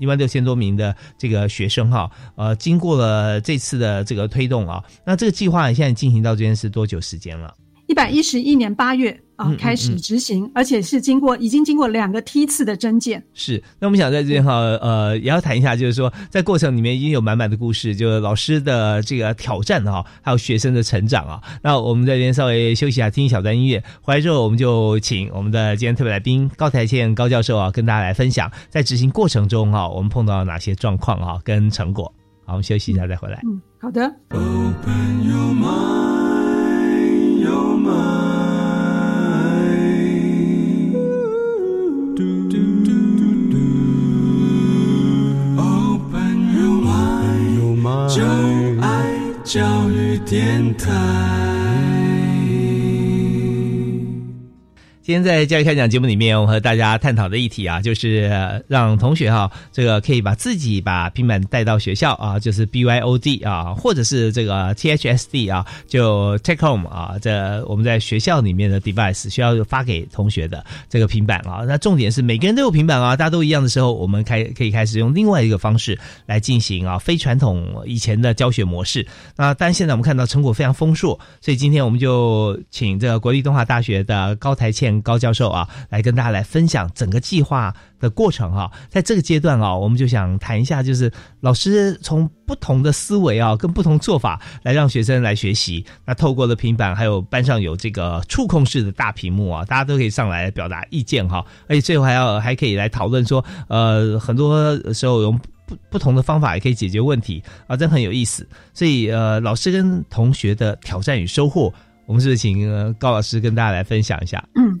一万六千多名的这个学生哈、啊，呃，经过了这次的这个推动啊，那这个计划现在进行到这边是多久时间了？一百一十一年八月啊、呃、开始执行，嗯嗯嗯，而且是经过已经经过两个梯次的甄检。是，那我们想在这边哈，呃，也要谈一下，就是说在过程里面已经有满满的故事，就是老师的这个挑战啊，还有学生的成长啊。那我们在这边稍微休息一下，听一小段音乐，回来之后我们就请我们的今天特别来宾高台茜高教授啊，跟大家来分享在执行过程中啊，我们碰到哪些状况啊，跟成果。好，我们休息一下再回来。嗯，好的。Open your mind.Your mind. Do, do, do, do, do. Open your mind. Your mind. 就爱教育电台。今天在教育开讲节目里面，我们和大家探讨的议题啊，就是让同学哈、啊，这个可以把自己把平板带到学校啊，就是 B Y O D 啊，或者是这个 T H S D 啊，就 Take Home 啊，这我们在学校里面的 device 需要发给同学的这个平板啊。那重点是每个人都有平板啊，大家都一样的时候，我们开可以开始用另外一个方式来进行啊非传统以前的教学模式。那但现在我们看到成果非常丰硕，所以今天我们就请这个国立东华大学的高台茜高教授啊，来跟大家来分享整个计划的过程啊。在这个阶段啊，我们就想谈一下，就是老师从不同的思维啊，跟不同做法来让学生来学习。那透过了平板，还有班上有这个触控式的大屏幕啊，大家都可以上来表达意见哈、啊。而且最后还要还可以来讨论说，呃，很多时候用不不同的方法也可以解决问题啊，真很有意思。所以呃，老师跟同学的挑战与收获。我们是不是请高老师跟大家来分享一下？嗯，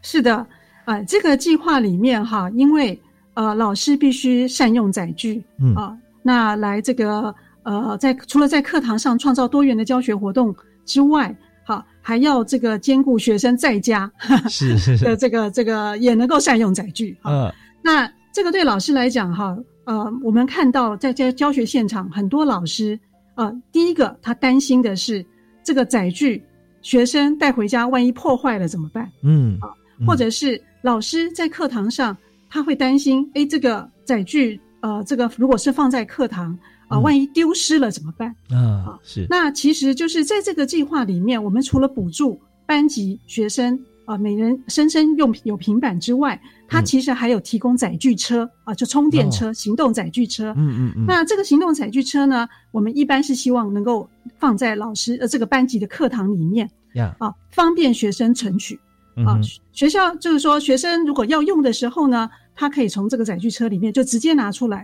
是的，呃，这个计划里面哈，因为呃，老师必须善用载具，嗯啊、呃，那来这个呃，在除了在课堂上创造多元的教学活动之外，哈、啊，还要这个兼顾学生在家是是是的这个这个也能够善用载具啊、嗯。那这个对老师来讲哈，呃，我们看到在教教学现场很多老师，呃，第一个他担心的是这个载具。学生带回家万一破坏了怎么办？嗯，啊，或者是老师在课堂上他会担心，诶，这个载具呃这个如果是放在课堂啊、呃、万一丢失了怎么办？嗯、啊，是。那其实就是在这个计划里面，我们除了补助班级学生啊、呃、每人身身用有平板之外，它其实还有提供载具车啊、呃、就充电车、哦、行动载具车。嗯嗯嗯。那这个行动载具车呢，我们一般是希望能够放在老师呃这个班级的课堂里面， yeah. 啊，方便学生存取、mm-hmm. 啊。学校就是说，学生如果要用的时候呢，他可以从这个载具车里面就直接拿出来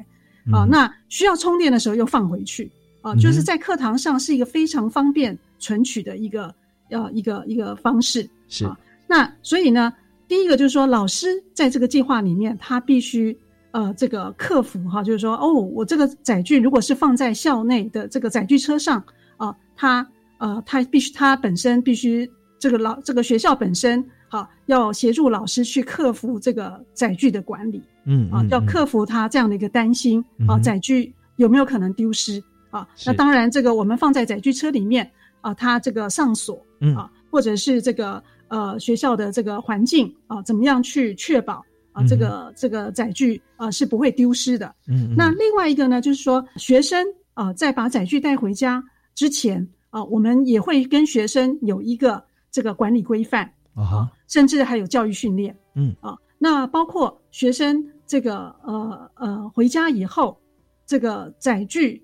啊。Mm-hmm. 那需要充电的时候又放回去啊，就是在课堂上是一个非常方便存取的一个呃一个一个方式。是、啊。那所以呢，第一个就是说，老师在这个计划里面，他必须。呃，这个克服哈，就是说，哦，我这个载具如果是放在校内的这个载具车上啊、呃，它呃，它必须，它本身必须这个老这个学校本身哈、啊，要协助老师去克服这个载具的管理，嗯啊，要克服它这样的一个担心、嗯、啊，载具有没有可能丢失啊？那当然，这个我们放在载具车里面啊，它这个上锁啊，或者是这个呃学校的这个环境啊，怎么样去确保？啊，这个这个载具啊、呃、是不会丢失的。嗯，那另外一个呢，就是说学生啊、呃，在把载具带回家之前啊、呃，我们也会跟学生有一个这个管理规范啊、呃，甚至还有教育训练。嗯啊、呃，那包括学生这个呃呃回家以后，这个载具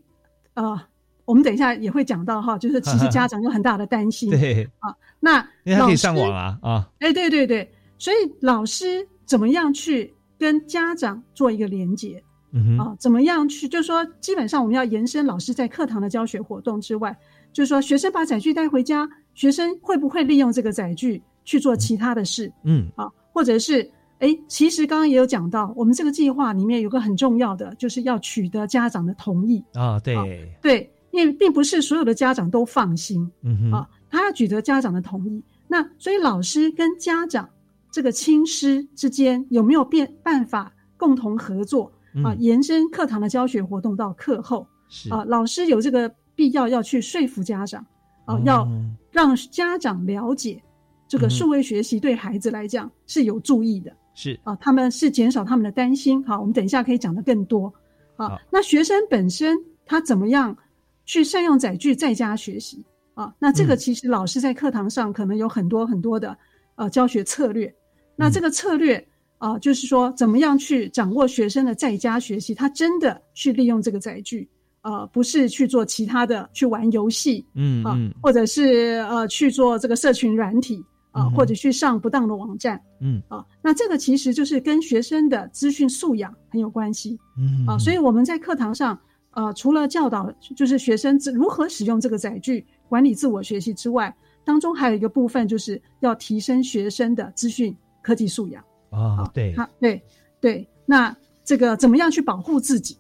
啊、呃，我们等一下也会讲到哈，就是其实家长有很大的担心。对啊、呃，那因为他可以上网啊啊，哎、欸、对对对，所以老师。怎么样去跟家长做一个连结、嗯啊、怎么样去就是说基本上我们要延伸老师在课堂的教学活动之外，就是说学生把载具带回家，学生会不会利用这个载具去做其他的事。嗯，啊，或者是诶，其实刚刚也有讲到，我们这个计划里面有个很重要的，就是要取得家长的同意啊。对啊，对，因为并不是所有的家长都放心，嗯哼，啊，他要取得家长的同意。那所以老师跟家长这个亲师之间有没有变办法共同合作啊？嗯，延伸课堂的教学活动到课后，是啊，老师有这个必要要去说服家长啊，哦，要让家长了解这个数位学习对孩子来讲是有助益的。是啊，他们是减少他们的担心。好，我们等一下可以讲得更多啊。那学生本身他怎么样去善用载具在家学习啊？那这个其实老师在课堂上可能有很多很多的呃教学策略。那这个策略啊，就是说怎么样去掌握学生的在家学习，他真的去利用这个载具。呃，不是去做其他的，去玩游戏，嗯啊，嗯，或者是呃去做这个社群软体啊，嗯，或者去上不当的网站，嗯啊，那这个其实就是跟学生的资讯素养很有关系，嗯啊，所以我们在课堂上，呃，除了教导就是学生如何使用这个载具管理自我学习之外，当中还有一个部分就是要提升学生的资讯科技素养啊，对，啊，对对，那这个怎么样去保护自己？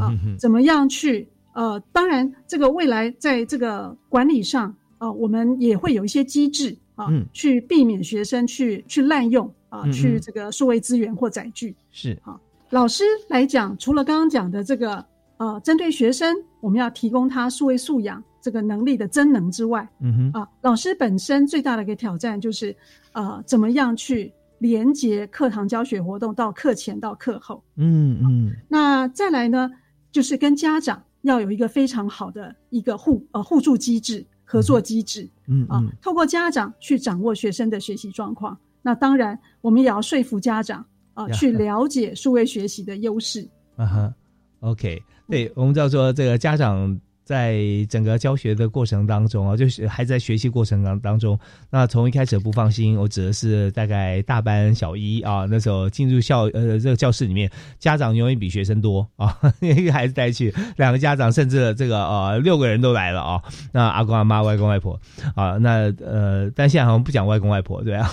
啊，怎么样去呃，当然这个未来在这个管理上啊，呃，我们也会有一些机制啊，嗯，去避免学生去去滥用啊，嗯嗯，去这个数位资源或载具。是啊，老师来讲，除了刚刚讲的这个呃，针对学生我们要提供他数位素养这个能力的增能之外，嗯哼啊，老师本身最大的一个挑战就是呃，怎么样去连接课堂教学活动到课前到课后。嗯嗯，啊，那再来呢就是跟家长要有一个非常好的一个互呃互助机制、合作机制。嗯啊，嗯，透过家长去掌握学生的学习状况。那当然我们也要说服家长啊，yeah. 去了解数位学习的优势。啊哈 ，OK， 对，我们知道说这个家长在整个教学的过程当中啊，就是还在学习过程当中，那从一开始不放心，我指的是大概大班小一啊，那时候进入校呃这个教室里面，家长永远比学生多啊，一个孩子带去两个家长，甚至这个呃六个人都来了啊，那阿公阿妈、外公外婆啊，那呃但现在好像不讲外公外婆，对啊，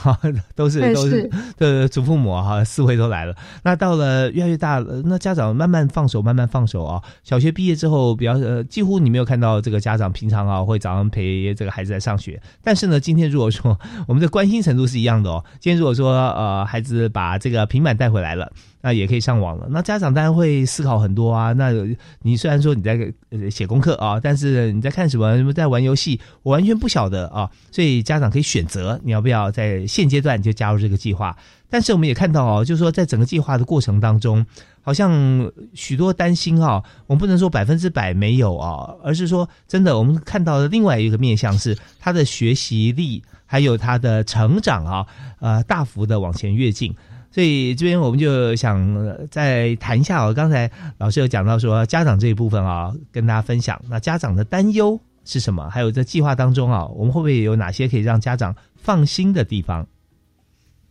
都是都是呃祖父母啊，四位都来了。那到了越来越大，那家长慢慢放手，慢慢放手啊。小学毕业之后，比较呃几乎。你没有看到这个家长平常啊会早上陪这个孩子在上学，但是呢今天如果说我们的关心程度是一样的哦，今天如果说呃孩子把这个平板带回来了，那也可以上网了，那家长当然会思考很多啊，那你虽然说你在写功课啊，但是你在看什么，在玩游戏，我完全不晓得啊，所以家长可以选择你要不要在现阶段就加入这个计划。但是我们也看到哦，就是说在整个计划的过程当中，好像许多担心啊，我们不能说百分之百没有啊，而是说真的，我们看到的另外一个面向是他的学习力还有他的成长啊，呃，大幅的往前跃进。所以这边我们就想再谈一下哦，刚才老师有讲到说家长这一部分啊，跟大家分享，那家长的担忧是什么？还有在计划当中啊，我们会不会有哪些可以让家长放心的地方？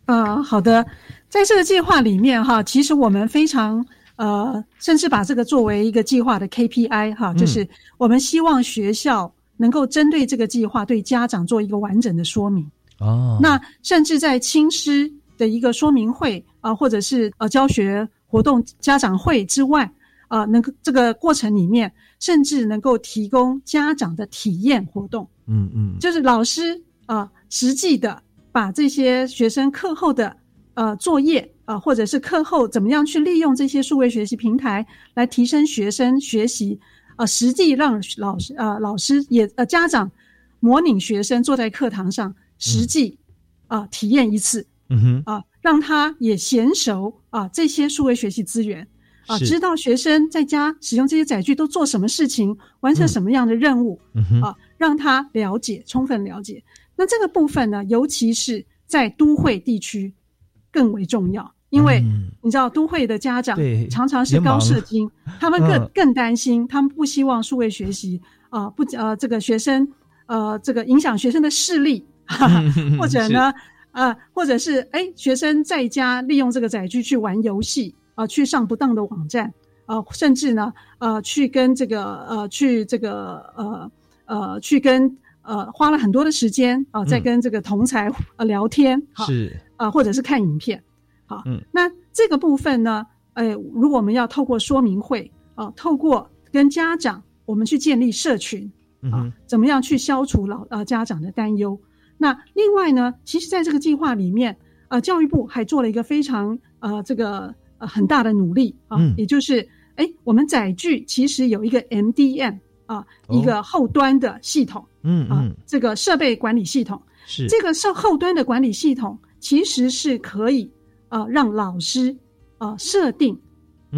呃，好的，在这个计划里面哈，其实我们非常呃，甚至把这个作为一个计划的 K P I 哈，嗯，就是我们希望学校能够针对这个计划对家长做一个完整的说明。哦，那甚至在亲师的一个说明会啊，呃，或者是呃教学活动家长会之外啊，呃，能够这个过程里面，甚至能够提供家长的体验活动。嗯嗯，就是老师啊，呃，实际的。把这些学生课后的呃作业啊，呃，或者是课后怎么样去利用这些数位学习平台来提升学生学习啊，呃，实际让老师啊，呃、老师也呃家长模拟学生坐在课堂上实际啊，嗯呃、体验一次，嗯哼啊，呃、让他也娴熟啊，呃、这些数位学习资源啊，呃，知道学生在家使用这些载具都做什么事情，完成什么样的任务，嗯哼啊，呃、让他了解充分了解。那这个部分呢，尤其是在都会地区更为重要，因为你知道都会的家长常常是高社经，他们更更担心，他们不希望数位学习啊，呃、不呃这个学生呃这个影响学生的视力，哈哈，或者呢呃或者是哎学生在家利用这个载具去玩游戏啊，呃，去上不当的网站啊，呃，甚至呢呃去跟这个呃去这个呃呃去跟。呃花了很多的时间啊、呃、在跟这个同侪、嗯呃、聊天啊，是啊、呃、或者是看影片啊、嗯、那这个部分呢，呃如果我们要透过说明会啊、呃、透过跟家长我们去建立社群啊、呃、怎么样去消除老呃家长的担忧。那另外呢，其实在这个计划里面呃教育部还做了一个非常呃这个呃很大的努力啊、嗯、也就是哎我们载具其实有一个 M D M 啊、呃、一个后端的系统、哦、嗯, 嗯、呃、这个设备管理系统，是这个后端的管理系统其实是可以呃让老师呃设定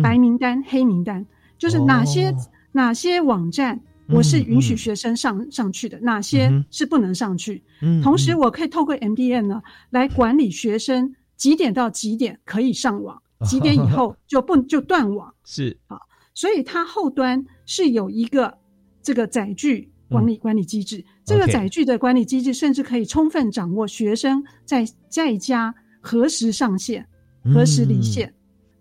白名单、嗯、黑名单，就是哪些、哦、哪些网站我是允许学生上、嗯、上去的，哪些是不能上去、嗯、同时我可以透过 M D M 呢来管理学生几点到几点可以上网，几点以后就不就断网，是啊，所以它后端是有一个这个载具管理、嗯、管理机制，这个载具的管理机制甚至可以充分掌握学生在在家何时上线何时离线、嗯、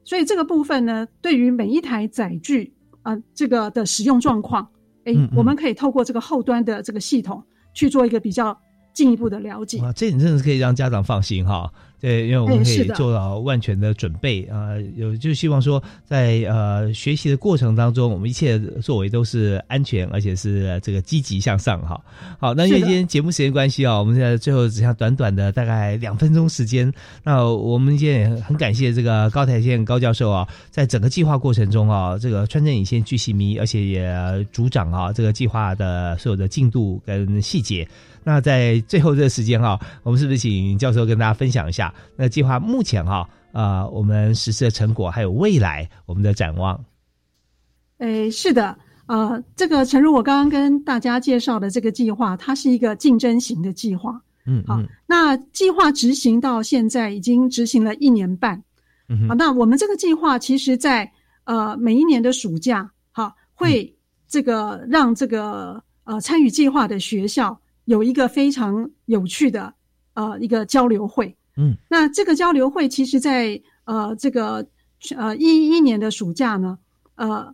所以这个部分呢对于每一台载具啊、呃、这个的使用状况，欸、我们可以透过这个后端的这个系统去做一个比较进一步的了解。哇，这你真的可以让家长放心哈，对，因为我们可以做到万全的准备啊、欸呃，有就希望说在呃学习的过程当中，我们一切作为都是安全，而且是、呃、这个积极向上哈。好，那因为今天节目时间关系啊、哦，我们现在最后只剩短短的大概两分钟时间。那我们今天也很感谢这个高台宪高教授啊，在整个计划过程中啊，这个穿针引线巨细靡，而且也主掌啊这个计划的所有的进度跟细节。那在最后这个时间啊，我们是不是请教授跟大家分享一下那计划目前啊啊、呃、我们实施的成果还有未来我们的展望？诶，是的，呃，这个诚如我刚刚跟大家介绍的，这个计划它是一个竞争型的计划，嗯，好、嗯啊，那计划执行到现在已经执行了一年半，嗯，好、啊，那我们这个计划其实在呃每一年的暑假，好、啊，会这个让这个呃参与计划的学校。有一个非常有趣的呃一个交流会，嗯，那这个交流会其实在呃这个呃一一年的暑假呢，呃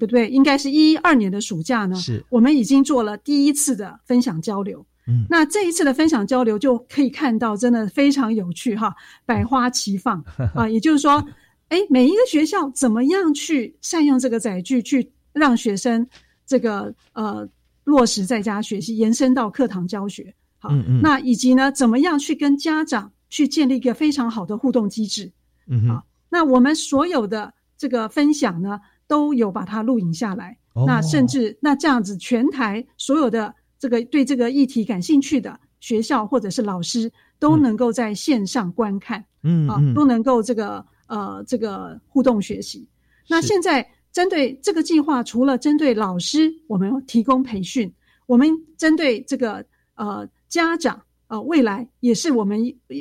不对，应该是一二年的暑假呢，是我们已经做了第一次的分享交流，嗯，那这一次的分享交流就可以看到真的非常有趣哈，百花齐放啊、呃，也就是说，哎，每一个学校怎么样去善用这个载具，去让学生这个呃。落实在家学习，延伸到课堂教学，好，嗯嗯，那以及呢，怎么样去跟家长去建立一个非常好的互动机制，嗯，好，那我们所有的这个分享呢，都有把它录影下来，哦、那甚至那这样子，全台所有的这个对这个议题感兴趣的学校或者是老师，都能够在线上观看，嗯，啊，都能够这个呃这个互动学习。那现在。针对这个计划，除了针对老师我们提供培训，我们针对这个呃家长呃未来也是我们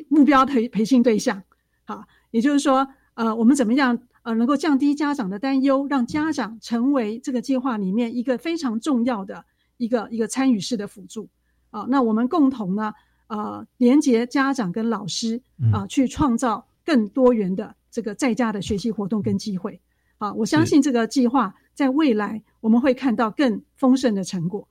目标的培训对象，好，也就是说呃我们怎么样呃能够降低家长的担忧，让家长成为这个计划里面一个非常重要的一个一个参与式的辅助啊、呃、那我们共同呢呃连结家长跟老师啊、呃、去创造更多元的这个在家的学习活动跟机会。啊，我相信这个计划在未来我们会看到更丰盛的成果。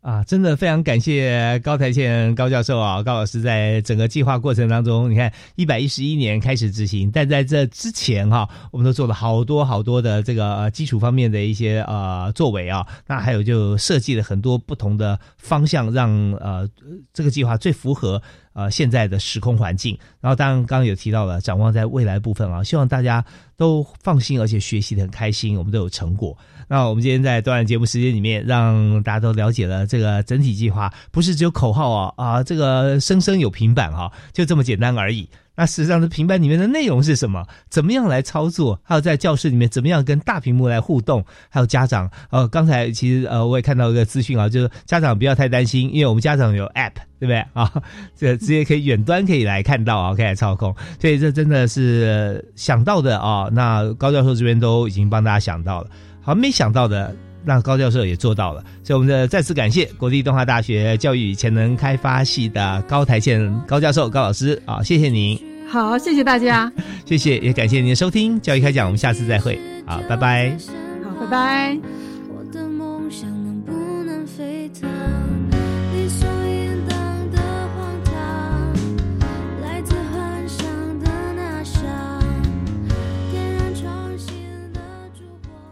啊，真的非常感谢高台宪高教授啊，高老师在整个计划过程当中，你看一百一十一年开始执行，但在这之前啊，我们都做了好多好多的这个、呃、基础方面的一些呃作为啊，那还有就设计了很多不同的方向，让呃这个计划最符合呃现在的时空环境。然后当然刚刚有提到了展望在未来部分啊，希望大家都放心，而且学习得很开心，我们都有成果。那我们今天在短短节目时间里面，让大家都了解了这个整体计划，不是只有口号啊啊，这个生生有平板啊，就这么简单而已。那实际上，这平板里面的内容是什么？怎么样来操作？还有在教室里面怎么样跟大屏幕来互动？还有家长，呃，刚才其实呃我也看到一个资讯啊，就是家长不要太担心，因为我们家长有 app， 对不对啊？这直接可以远端可以来看到啊，可以来操控。所以这真的是想到的啊，那高教授这边都已经帮大家想到了，好，没想到的。让高教授也做到了，所以我们再次感谢国立东华大学教育与潜能开发系的高台宪高教授高老师啊，谢谢您。好，谢谢大家，谢谢，也感谢您的收听《教育开讲》，我们下次再会，好，拜拜，好，拜拜。